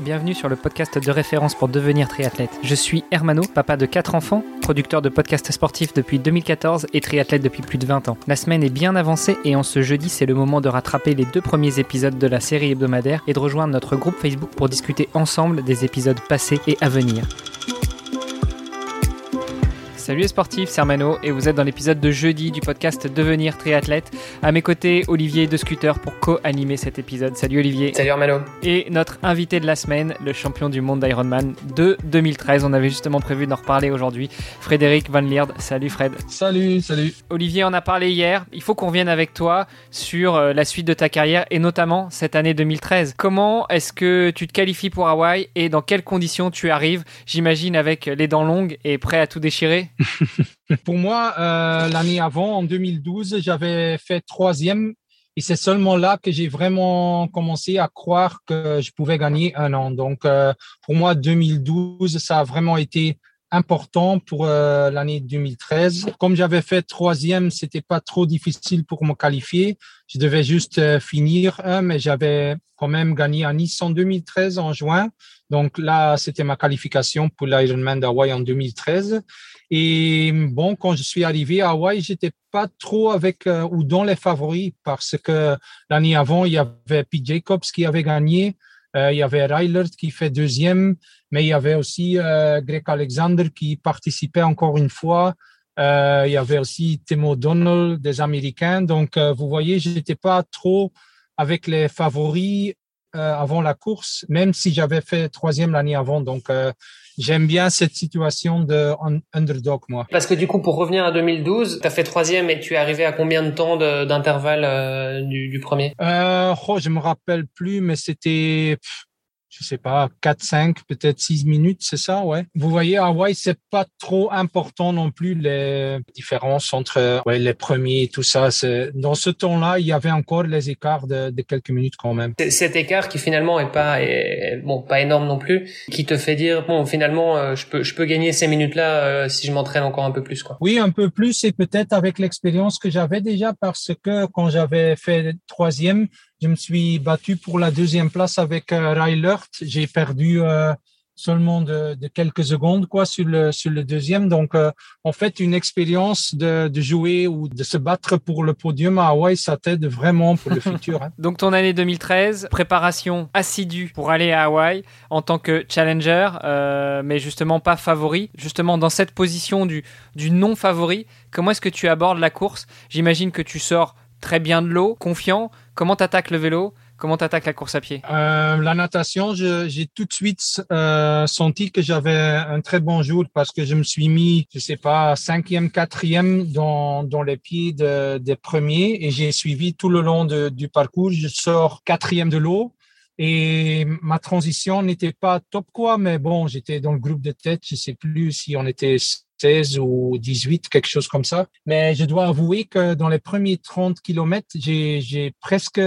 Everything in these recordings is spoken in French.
bienvenue sur le podcast de référence pour devenir triathlète. Je suis Hermano, papa de 4 enfants, producteur de podcasts sportifs depuis 2014 et triathlète depuis plus de 20 ans. La semaine est bien avancée et en ce jeudi, c'est le moment de rattraper les 2 premiers épisodes de la série hebdomadaire et de rejoindre notre groupe Facebook pour discuter ensemble des épisodes passés et à venir. Salut les sportifs, c'est Hermano et vous êtes dans l'épisode de jeudi du podcast Devenir Triathlète. À mes côtés, Olivier de Scooter pour co-animer cet épisode. Salut Olivier. Salut Hermano. Et notre invité de la semaine, le champion du monde d'Ironman de 2013. On avait justement prévu d'en reparler aujourd'hui. Frédéric Van Lierde. Salut Fred. Salut. Olivier en a parlé hier. Il faut qu'on revienne avec toi sur la suite de ta carrière et notamment cette année 2013. Comment est-ce que tu te qualifies pour Hawaï et dans quelles conditions tu arrives? J'imagine avec les dents longues et prêt à tout déchirer. Pour moi, l'année avant, en 2012, j'avais fait 3e et c'est seulement là que j'ai vraiment commencé à croire que je pouvais gagner un an. Donc, pour moi, 2012, ça a vraiment été important pour l'année 2013. Comme j'avais fait 3e, c'était pas trop difficile pour me qualifier. Je devais juste finir, mais j'avais quand même gagné à Nice en 2013, en juin. Donc là, c'était ma qualification pour l'Ironman d'Hawaï en 2013. Et bon, quand je suis arrivé à Hawaï, j'étais pas trop avec ou dans les favoris parce que l'année avant, il y avait Pete Jacobs qui avait gagné. Il y avait Ryler qui fait 2e, mais il y avait aussi Greg Alexander qui participait encore une fois. Il y avait aussi Tim O'Donnell des Américains. Donc, vous voyez, j'étais pas trop avec les favoris avant la course, même si j'avais fait 3e l'année avant. Donc, j'aime bien cette situation de underdog, moi. Parce que du coup, pour revenir à 2012, tu as fait 3e et tu es arrivé à combien de temps d'intervalle du premier? Je me rappelle plus, mais c'était, je sais pas, 4, 5, peut-être 6 minutes, c'est ça, ouais. Vous voyez, à Hawaï, c'est pas trop important non plus les différences entre les premiers et tout ça. Dans ce temps-là, il y avait encore les écarts de quelques minutes quand même. Cet écart qui finalement est pas énorme non plus, qui te fait dire, bon, finalement, je peux gagner ces minutes-là si je m'entraîne encore un peu plus, quoi. Oui, un peu plus et peut-être avec l'expérience que j'avais déjà parce que quand j'avais fait 3e, je me suis battu pour la 2e place avec Riley Lurt. J'ai perdu seulement de quelques secondes sur le 2e. Donc, en fait, une expérience de jouer ou de se battre pour le podium à Hawaï, ça t'aide vraiment pour le futur. Hein. Donc, ton année 2013, préparation assidue pour aller à Hawaï en tant que challenger, mais justement pas favori. Justement, dans cette position du non-favori, comment est-ce que tu abordes la course? J'imagine que tu sors très bien de l'eau, confiant. Comment t'attaques le vélo? Comment t'attaques la course à pied? La natation, j'ai tout de suite senti que j'avais un très bon jour parce que je me suis mis, je sais pas, 5e, 4e dans les pieds des premiers et j'ai suivi tout le long du parcours. Je sors 4e de l'eau. Et ma transition n'était pas top, quoi, mais bon, j'étais dans le groupe de tête, je sais plus si on était 16 ou 18, quelque chose comme ça. Mais je dois avouer que dans les premiers 30 kilomètres, j'ai presque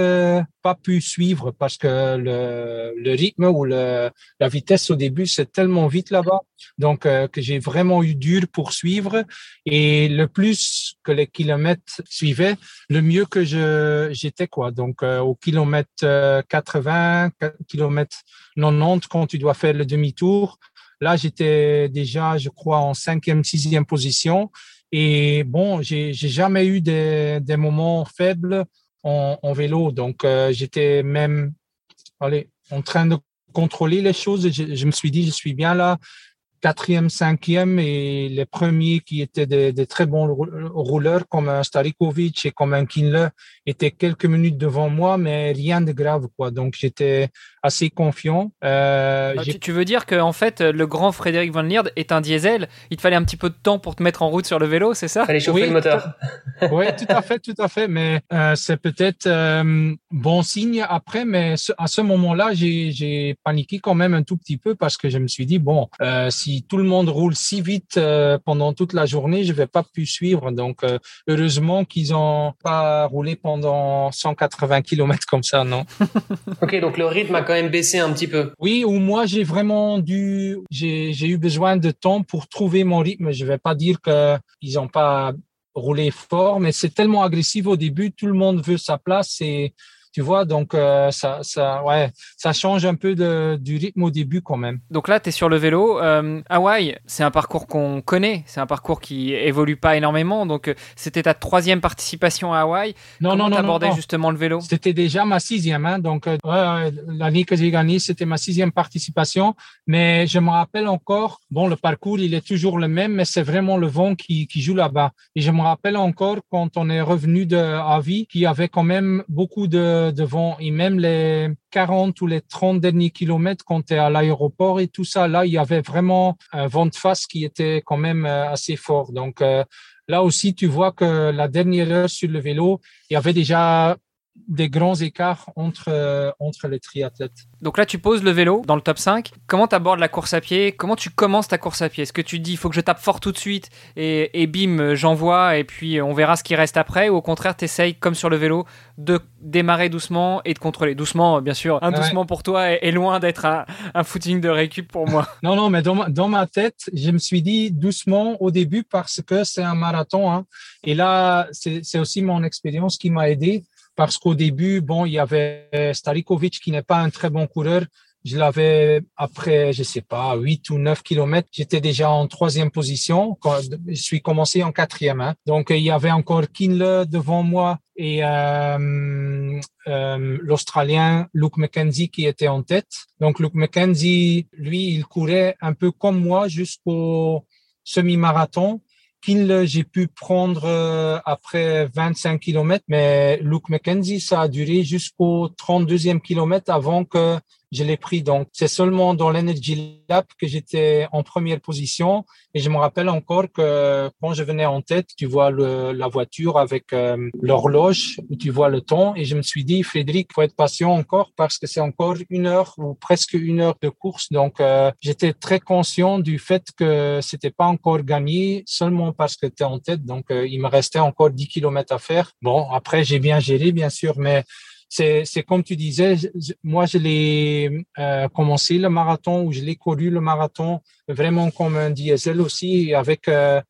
pas pu suivre parce que le rythme ou la vitesse au début, c'est tellement vite là-bas. Donc, que j'ai vraiment eu dur pour suivre. Et le plus que les kilomètres suivaient, le mieux que j'étais, quoi. Donc, au kilomètre 80, kilomètre 90, quand tu dois faire le demi-tour, là, j'étais déjà, je crois, en 5e, 6e position. Et bon, j'ai jamais eu des moments faibles en vélo. Donc, j'étais même, en train de contrôler les choses. Je me suis dit, je suis bien là. 4e, 5e et les premiers qui étaient des très bons rouleurs comme un Starykowicz et comme un Kienle étaient quelques minutes devant moi, mais rien de grave, quoi. Donc, j'étais assez confiant. Tu veux dire que, en fait, le grand Frédéric Van Lierde est un diesel. Il te fallait un petit peu de temps pour te mettre en route sur le vélo, c'est ça? Il fallait chauffer le moteur. Oui, tout à fait. Mais c'est peut-être bon signe après, mais à ce moment-là, j'ai paniqué quand même un tout petit peu parce que je me suis dit, bon, si tout le monde roule si vite pendant toute la journée, je vais pas pu suivre. Donc, heureusement qu'ils ont pas roulé pendant 180 km comme ça, non? Ok, donc le rythme a quand même baissé un petit peu. Oui, ou moi, j'ai eu besoin de temps pour trouver mon rythme. Je vais pas dire qu'ils ont pas roulé fort, mais c'est tellement agressif au début. Tout le monde veut sa place et Tu vois, donc ça change un peu du rythme au début quand même. Donc là, tu es sur le vélo. Hawaï, c'est un parcours qu'on connaît, c'est un parcours qui évolue pas énormément. Donc, c'était ta troisième participation à Hawaï. Comment t'abordais justement le vélo? C'était déjà ma sixième. L'année que j'ai gagnée, c'était ma sixième participation. Mais je me rappelle encore, le parcours, il est toujours le même, mais c'est vraiment le vent qui joue là-bas. Et je me rappelle encore quand on est revenu de Hawaï, qu'il y avait quand même beaucoup de vent. Et même les 40 ou les 30 derniers kilomètres quand tu es à l'aéroport et tout ça, là, il y avait vraiment un vent de face qui était quand même assez fort. Donc là aussi, tu vois que la dernière heure sur le vélo, il y avait déjà des grands écarts entre les triathlètes. Donc là, tu poses le vélo dans le top 5. Comment tu abordes la course à pied? Comment tu commences ta course à pied? Est-ce que tu dis, il faut que je tape fort tout de suite et bim, j'envoie et puis on verra ce qui reste après? Ou au contraire, tu essayes, comme sur le vélo, de démarrer doucement et de contrôler? Doucement, bien sûr. Doucement pour toi est loin d'être un footing de récup pour moi. non, mais dans ma tête, je me suis dit doucement au début parce que c'est un marathon. Et là, c'est aussi mon expérience qui m'a aidé. Parce qu'au début, il y avait Starykowicz qui n'est pas un très bon coureur. Je l'avais après, 8 ou 9 kilomètres. J'étais déjà en troisième position. Je suis commencé en quatrième. Donc, il y avait encore Kienle devant moi et l'Australien Luke McKenzie qui était en tête. Donc, Luke McKenzie, lui, il courait un peu comme moi jusqu'au semi-marathon. Kienle, j'ai pu prendre après 25 kilomètres, mais Luke McKenzie, ça a duré jusqu'au 32e kilomètre avant que je l'ai pris. Donc, c'est seulement dans l'Energy Lab que j'étais en première position. Et je me rappelle encore que quand je venais en tête, tu vois la voiture avec l'horloge, tu vois le temps. Et je me suis dit, Frédéric, faut être patient encore parce que c'est encore une heure ou presque une heure de course. Donc, j'étais très conscient du fait que c'était pas encore gagné seulement parce que t'es en tête. Donc, il me restait encore 10 kilomètres à faire. Bon, après, j'ai bien géré, bien sûr, mais c'est comme tu disais, moi je l'ai commencé le marathon ou je l'ai couru le marathon vraiment comme un diesel aussi avec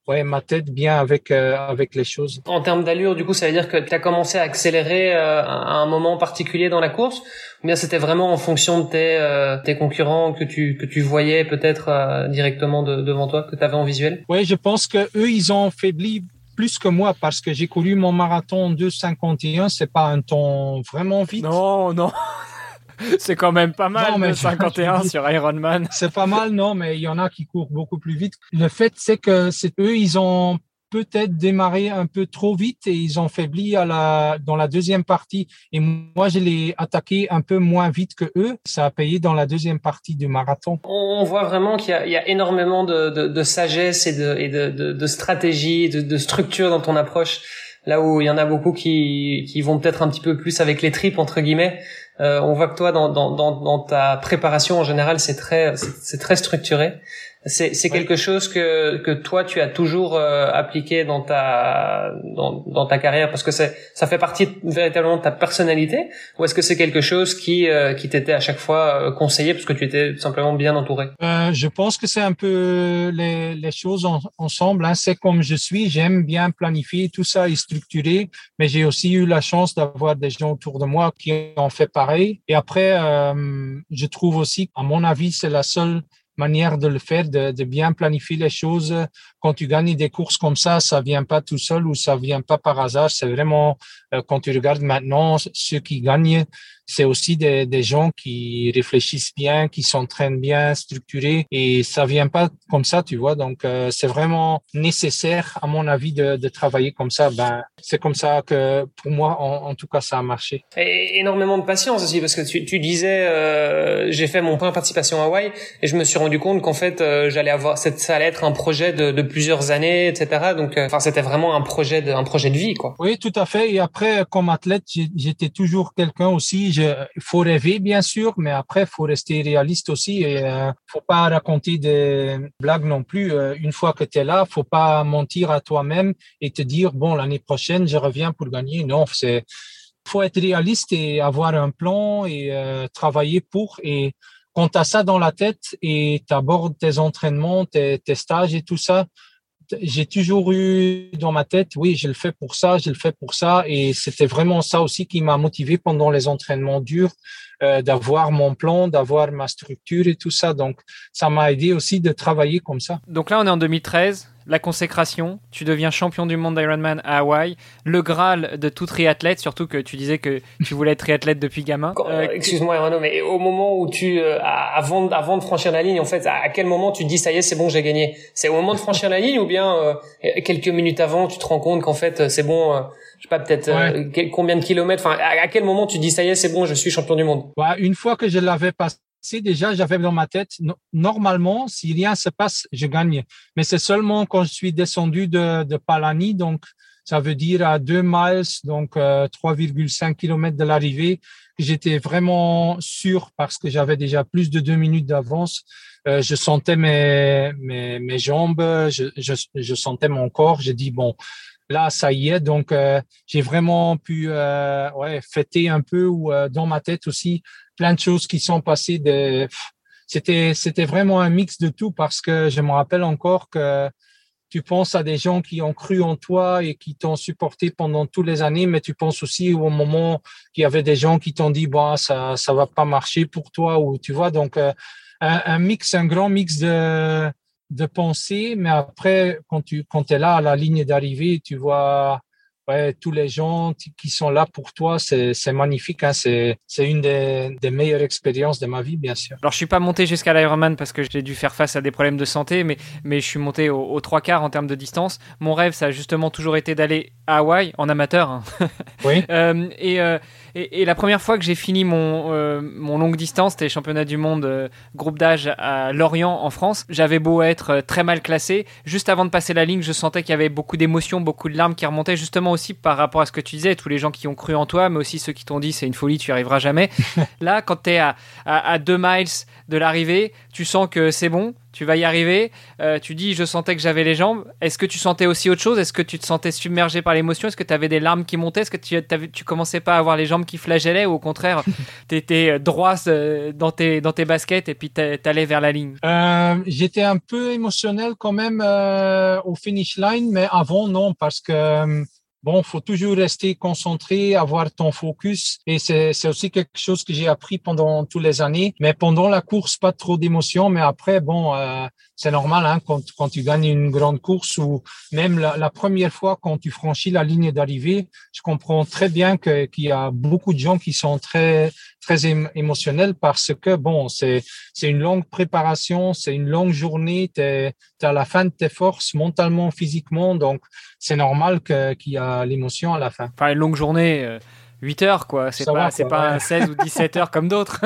ma tête bien avec les choses. En termes d'allure, du coup, ça veut dire que tu as commencé à accélérer à un moment particulier dans la course ou bien c'était vraiment en fonction de tes concurrents que tu voyais peut-être directement devant toi, que tu avais en visuel? Oui, je pense que eux, ils ont faibli plus que moi, parce que j'ai couru mon marathon en 2:51, c'est pas un temps vraiment vite. Non. C'est quand même pas mal, 2:51 sur Ironman. C'est pas mal, non, mais il y en a qui courent beaucoup plus vite. Le fait, c'est que eux, ils ont peut-être démarré un peu trop vite et ils ont faibli dans la deuxième partie. Et moi, je l'ai attaqué un peu moins vite que eux. Ça a payé dans la deuxième partie du marathon. On voit vraiment qu'il y a énormément de sagesse et de stratégie, de structure dans ton approche. Là où il y en a beaucoup qui vont peut-être un petit peu plus avec les tripes, entre guillemets. On voit que toi, dans ta préparation en général, c'est très structuré. C'est quelque chose que toi tu as toujours appliqué dans ta carrière parce que ça fait partie véritablement de ta personnalité, ou est-ce que c'est quelque chose qui t'était à chaque fois conseillé parce que tu étais tout simplement bien entouré? Je pense que c'est un peu les choses ensemble. C'est comme je suis, j'aime bien planifier tout ça et structurer, mais j'ai aussi eu la chance d'avoir des gens autour de moi qui ont fait pareil. Et après, je trouve aussi, à mon avis, c'est la seule manière de le faire, de bien planifier les choses. Quand tu gagnes des courses comme ça, ça vient pas tout seul ou ça vient pas par hasard. C'est vraiment, quand tu regardes maintenant, ceux qui gagnent, c'est aussi des gens qui réfléchissent bien, qui s'entraînent bien, structurés, et ça vient pas comme ça, tu vois. Donc, c'est vraiment nécessaire, à mon avis, de travailler comme ça. C'est comme ça que, pour moi, en tout cas, ça a marché. Et énormément de patience aussi, parce que tu disais, j'ai fait mon première participation à Hawaï, et je me suis rendu compte qu'en fait, ça allait être un projet de plusieurs années, etc. Donc, c'était vraiment un projet de vie, quoi. Oui, tout à fait. Et après, comme athlète, j'étais toujours quelqu'un aussi. Il faut rêver, bien sûr, mais après, il faut rester réaliste aussi. Et faut pas raconter des blagues non plus. Une fois que tu es là, faut pas mentir à toi-même et te dire, l'année prochaine, je reviens pour gagner. Non, faut être réaliste et avoir un plan et travailler pour. Et quand tu as ça dans la tête et tu abordes tes entraînements, tes stages et tout ça, j'ai toujours eu dans ma tête, oui, je le fais pour ça. Et c'était vraiment ça aussi qui m'a motivé pendant les entraînements durs, d'avoir mon plan, d'avoir ma structure et tout ça. Donc, ça m'a aidé aussi de travailler comme ça. Donc là, on est en 2013, la consécration, tu deviens champion du monde d'Ironman à Hawaï, le Graal de tout triathlète, surtout que tu disais que tu voulais être triathlète depuis gamin. Excuse-moi, Hermano, mais au moment où tu, avant de franchir la ligne, en fait, à quel moment tu te dis, ça y est, c'est bon, j'ai gagné? C'est au moment de franchir la ligne ou bien quelques minutes avant, tu te rends compte qu'en fait, c'est bon, je sais pas, peut-être combien de kilomètres, enfin, à quel moment tu te dis, ça y est, c'est bon, je suis champion du monde? Bah, une fois que je l'avais passé, déjà, j'avais dans ma tête, normalement, si rien se passe, je gagne. Mais c'est seulement quand je suis descendu de Palani, donc ça veut dire à 2 miles, donc 3,5 km de l'arrivée, que j'étais vraiment sûr parce que j'avais déjà plus de 2 minutes d'avance. Je sentais mes jambes, je sentais mon corps. J'ai dit, bon, là, ça y est. Donc, j'ai vraiment pu fêter un peu ou dans ma tête aussi, plein de choses qui sont passées. C'était vraiment un mix de tout parce que je me rappelle encore que tu penses à des gens qui ont cru en toi et qui t'ont supporté pendant toutes les années, mais tu penses aussi au moment qu'il y avait des gens qui t'ont dit bah, « ça va pas marcher pour toi » ou tu vois. Donc, un grand mix de pensées, mais après, quand tu es là à la ligne d'arrivée, tu vois… Ouais, tous les gens qui sont là pour toi, c'est magnifique, hein. C'est une des meilleures expériences de ma vie, bien sûr. Alors, je suis pas monté jusqu'à l'Ironman parce que j'ai dû faire face à des problèmes de santé, mais je suis monté aux 3/4 en termes de distance. Mon rêve, ça a justement toujours été d'aller à Hawaï en amateur. Hein. Oui. Et la première fois que j'ai fini mon longue distance, c'était les championnats du monde groupe d'âge à Lorient en France. J'avais beau être très mal classé, juste avant de passer la ligne, je sentais qu'il y avait beaucoup d'émotions, beaucoup de larmes qui remontaient, justement aussi par rapport à ce que tu disais, tous les gens qui ont cru en toi, mais aussi ceux qui t'ont dit c'est une folie, tu n'y arriveras jamais. Là, quand t'es à 2 miles de l'arrivée, tu sens que c'est bon, tu vas y arriver. Tu dis, je sentais que j'avais les jambes. Est-ce que tu sentais aussi autre chose? Est-ce que tu te sentais submergé par l'émotion? Est-ce que tu avais des larmes qui montaient? Est-ce que tu commençais pas à avoir les jambes qui flagellaient? Ou au contraire, tu étais droit dans tes baskets et puis t'allais vers la ligne? J'étais un peu émotionnel quand même au finish line, mais avant, non, parce que... Bon, faut toujours rester concentré, avoir ton focus. Et c'est aussi quelque chose que j'ai appris pendant toutes les années. Mais pendant la course, pas trop d'émotions. Mais après, bon, c'est normal, hein, quand tu gagnes une grande course ou même la première fois quand tu franchis la ligne d'arrivée, je comprends très bien qu'il y a beaucoup de gens qui sont très, très émotionnels parce que bon, c'est une longue préparation, c'est une longue journée, t'es à la fin de tes forces mentalement, physiquement. Donc, c'est normal qu'il y a l'émotion à la fin. Enfin, une longue journée, 8 heures, quoi. C'est pas 16 ou 17 heures comme d'autres.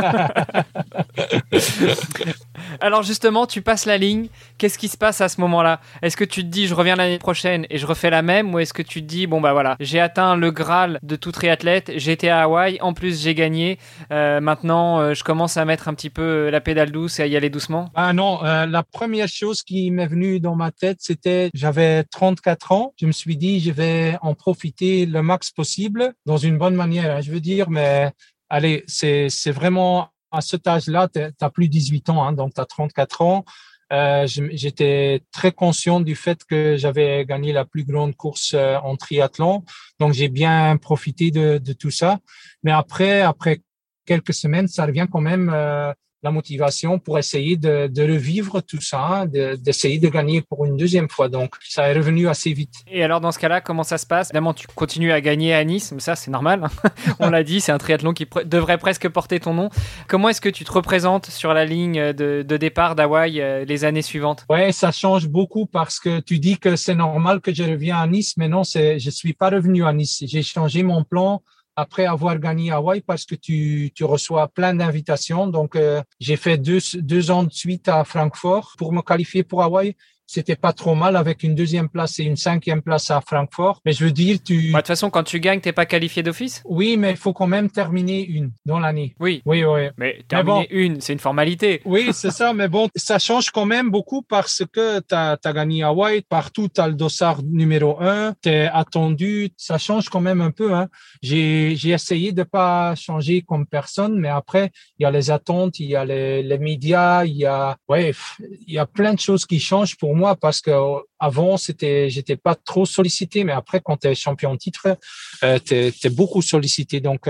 Alors, justement, tu passes la ligne. Qu'est-ce qui se passe à ce moment-là? Est-ce que tu te dis, je reviens l'année prochaine et je refais la même? Ou est-ce que tu te dis, bon, bah voilà, j'ai atteint le Graal de tout triathlète, j'étais à Hawaï, en plus, j'ai gagné. Maintenant, je commence à mettre un petit peu la pédale douce et à y aller doucement? Ah non, la première chose qui m'est venue dans ma tête, c'était, j'avais 34 ans. Je me suis dit, je vais en profiter le max possible dans une bonne manière, je veux dire, mais allez, c'est vraiment à cet âge-là, tu as plus 18 ans, hein, donc tu as 34 ans. J'étais très conscient du fait que j'avais gagné la plus grande course en triathlon, donc j'ai bien profité de tout ça. Mais après quelques semaines, ça revient quand même la motivation pour essayer de revivre tout ça, hein, d'essayer de gagner pour une deuxième fois. Donc, ça est revenu assez vite. Et alors, dans ce cas-là, comment ça se passe? Évidemment, tu continues à gagner à Nice, mais ça, c'est normal. Hein. On l'a dit, c'est un triathlon qui devrait presque porter ton nom. Comment est-ce que tu te représentes sur la ligne de départ d'Hawaï les années suivantes? Oui, ça change beaucoup parce que tu dis que c'est normal que je revienne à Nice, mais non, je ne suis pas revenu à Nice. J'ai changé mon plan après avoir gagné Hawaï, parce que tu reçois plein d'invitations. Donc, j'ai fait deux ans de suite à Francfort pour me qualifier pour Hawaï. C'était pas trop mal avec une 2e place et une 5e place à Francfort. Mais je veux dire, de toute façon, quand tu gagnes, t'es pas qualifié d'office? Oui, mais il faut quand même terminer une dans l'année. Oui. Mais terminer une, c'est une formalité. Oui, c'est ça. Mais bon, ça change quand même beaucoup parce que t'as gagné Hawaï. Partout, t'as le dossard numéro 1. T'es attendu. Ça change quand même un peu, hein. J'ai essayé de pas changer comme personne, mais après, il y a les attentes, il y a les médias, il y a plein de choses qui changent pour pour moi parce que avant j'étais pas trop sollicité, mais après quand tu es champion de titre, tu es beaucoup sollicité. Donc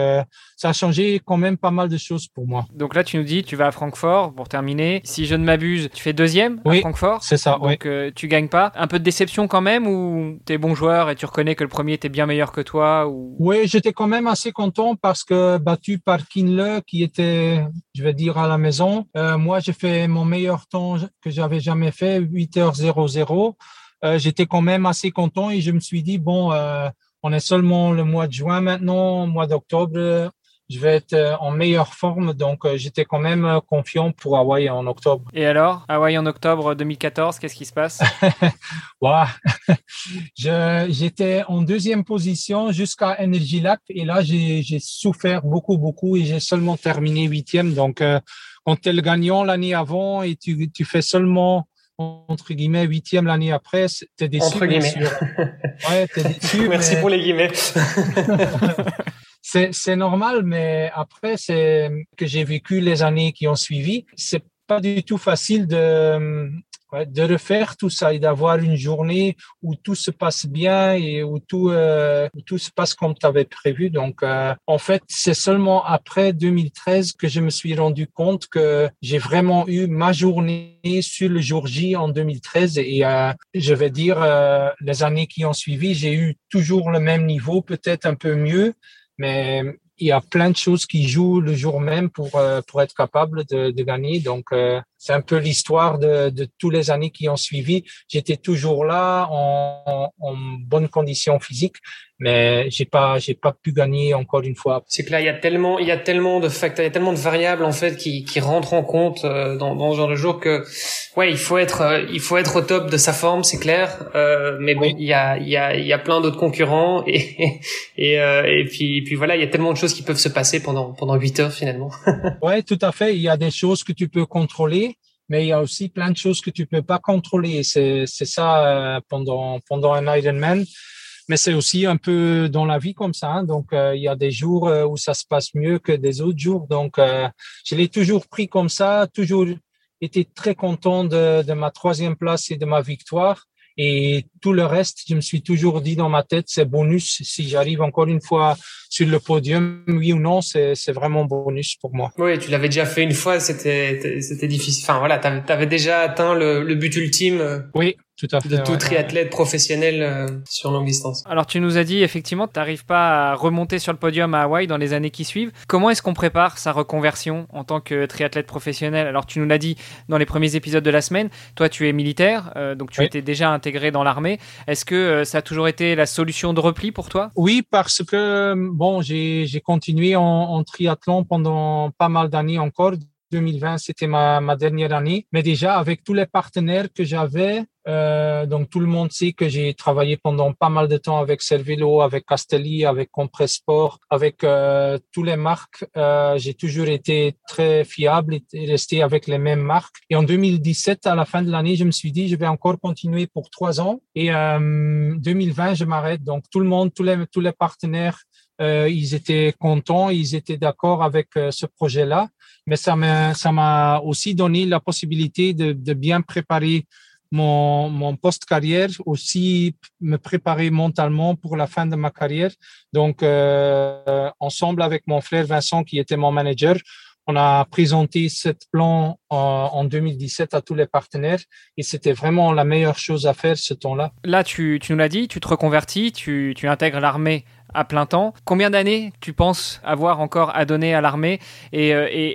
ça a changé quand même pas mal de choses pour moi. Donc là tu nous dis tu vas à Francfort pour terminer, si je ne m'abuse, tu fais deuxième à Francfort. C'est ça. Donc tu gagnes pas, un peu de déception quand même, ou tu es bon joueur et tu reconnais que le premier était bien meilleur que toi ou... Oui, j'étais quand même assez content parce que battu par Kienle qui était, je vais dire, à la maison. Moi j'ai fait mon meilleur temps que j'avais jamais fait, 8h00. J'étais quand même assez content et je me suis dit bon, on est seulement le mois de juin maintenant, mois d'octobre, je vais être en meilleure forme. Donc j'étais quand même confiant pour Hawaï en octobre. Et alors, Hawaï en octobre 2014, qu'est-ce qui se passe? J'étais en deuxième position jusqu'à Energy Lab et là j'ai souffert beaucoup et j'ai seulement terminé huitième. Donc quand tu es le gagnant l'année avant et tu fais seulement entre guillemets huitième l'année après, t'es déçu. Entre guillemets. Ouais, t'es déçu. Merci pour les guillemets. C'est normal, mais après c'est que j'ai vécu les années qui ont suivi. C'est pas du tout facile de refaire tout ça et d'avoir une journée où tout se passe bien et où tout se passe comme tu avais prévu. Donc, en fait, c'est seulement après 2013 que je me suis rendu compte que j'ai vraiment eu ma journée sur le jour J en 2013. Et je vais dire, les années qui ont suivi, j'ai eu toujours le même niveau, peut-être un peu mieux, mais il y a plein de choses qui jouent le jour même pour être capable de gagner. Donc, c'est un peu l'histoire de tous les années qui ont suivi. J'étais toujours là en bonne condition physique, mais j'ai pas pu gagner encore une fois. C'est que là, il y a tellement de facteurs, il y a tellement de variables, en fait, qui rentrent en compte dans ce genre de jour que, ouais, il faut être au top de sa forme, c'est clair, mais bon, il y a plein d'autres concurrents et puis voilà, il y a tellement de choses qui peuvent se passer pendant 8 heures finalement. Ouais, tout à fait. Il y a des choses que tu peux contrôler, mais il y a aussi plein de choses que tu peux pas contrôler. C'est ça pendant un Ironman. Mais c'est aussi un peu dans la vie comme ça, hein. Donc, il y a des jours où ça se passe mieux que des autres jours. Donc, je l'ai toujours pris comme ça, toujours été très content de ma troisième place et de ma victoire. Et tout le reste, je me suis toujours dit dans ma tête, c'est bonus. Si j'arrive encore une fois sur le podium, oui ou non, c'est vraiment bonus pour moi. Oui, tu l'avais déjà fait une fois, c'était difficile. Enfin, voilà, t'avais déjà atteint le but ultime. Oui. Tout à fait, de tout triathlète professionnel sur longue distance. Alors tu nous as dit effectivement tu n'arrives pas à remonter sur le podium à Hawaï dans les années qui suivent. Comment est-ce qu'on prépare sa reconversion en tant que triathlète professionnel? Alors tu nous l'as dit dans les premiers épisodes de la semaine, toi tu es militaire, donc tu étais déjà intégré dans l'armée. Est-ce que ça a toujours été la solution de repli pour toi? Oui, parce que bon, j'ai continué en triathlon pendant pas mal d'années encore. 2020, c'était ma dernière année. Mais déjà, avec tous les partenaires que j'avais, donc tout le monde sait que j'ai travaillé pendant pas mal de temps avec Cervelo, avec Castelli, avec Compressport, avec toutes les marques. J'ai toujours été très fiable et resté avec les mêmes marques. Et en 2017, à la fin de l'année, je me suis dit, je vais encore continuer pour 3 ans. Et 2020, je m'arrête. Donc tout le monde, tous les partenaires, ils étaient contents, ils étaient d'accord avec ce projet-là, mais ça m'a aussi donné la possibilité de bien préparer mon post-carrière, aussi me préparer mentalement pour la fin de ma carrière. Donc, ensemble avec mon frère Vincent, qui était mon manager, on a présenté ce plan en 2017 à tous les partenaires et c'était vraiment la meilleure chose à faire ce temps-là. Là, tu nous l'as dit, tu te reconvertis, tu intègres l'armée à plein temps. Combien d'années tu penses avoir encore à donner à l'armée et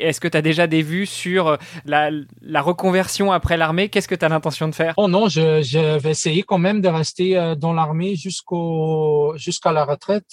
est-ce que tu as déjà des vues sur la reconversion après l'armée? Qu'est-ce que tu as l'intention de faire? Oh non, je vais essayer quand même de rester dans l'armée jusqu'à la retraite.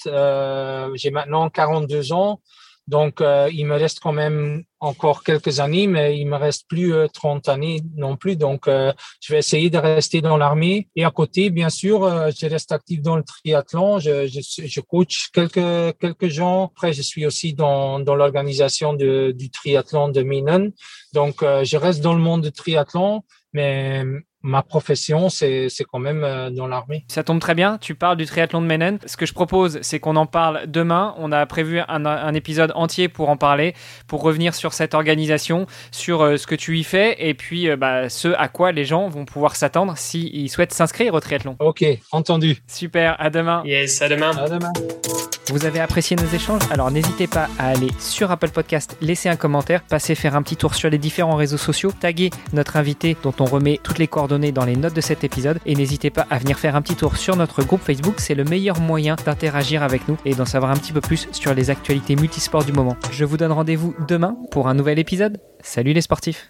J'ai maintenant 42 ans. Donc, il me reste quand même encore quelques années, mais il me reste plus 30 années non plus. Donc, je vais essayer de rester dans l'armée. Et à côté, bien sûr, je reste actif dans le triathlon. Je coach quelques gens. Après, je suis aussi dans l'organisation du triathlon de Minen. Donc, je reste dans le monde du triathlon, mais ma profession, c'est quand même dans l'armée. Ça tombe très bien, tu parles du triathlon de Minen. Ce que je propose, c'est qu'on en parle demain. On a prévu un épisode entier pour en parler, pour revenir sur cette organisation, sur ce que tu y fais, et puis ce à quoi les gens vont pouvoir s'attendre s'ils souhaitent s'inscrire au triathlon. Ok, entendu. Super, à demain. Yes, à demain. À demain. Vous avez apprécié nos échanges? Alors n'hésitez pas à aller sur Apple Podcast, laisser un commentaire, passer faire un petit tour sur les différents réseaux sociaux, taguer notre invité dont on remet toutes les coordonnées dans les notes de cet épisode, et n'hésitez pas à venir faire un petit tour sur notre groupe Facebook, c'est le meilleur moyen d'interagir avec nous et d'en savoir un petit peu plus sur les actualités multisports du moment. Je vous donne rendez-vous demain pour un nouvel épisode. Salut les sportifs!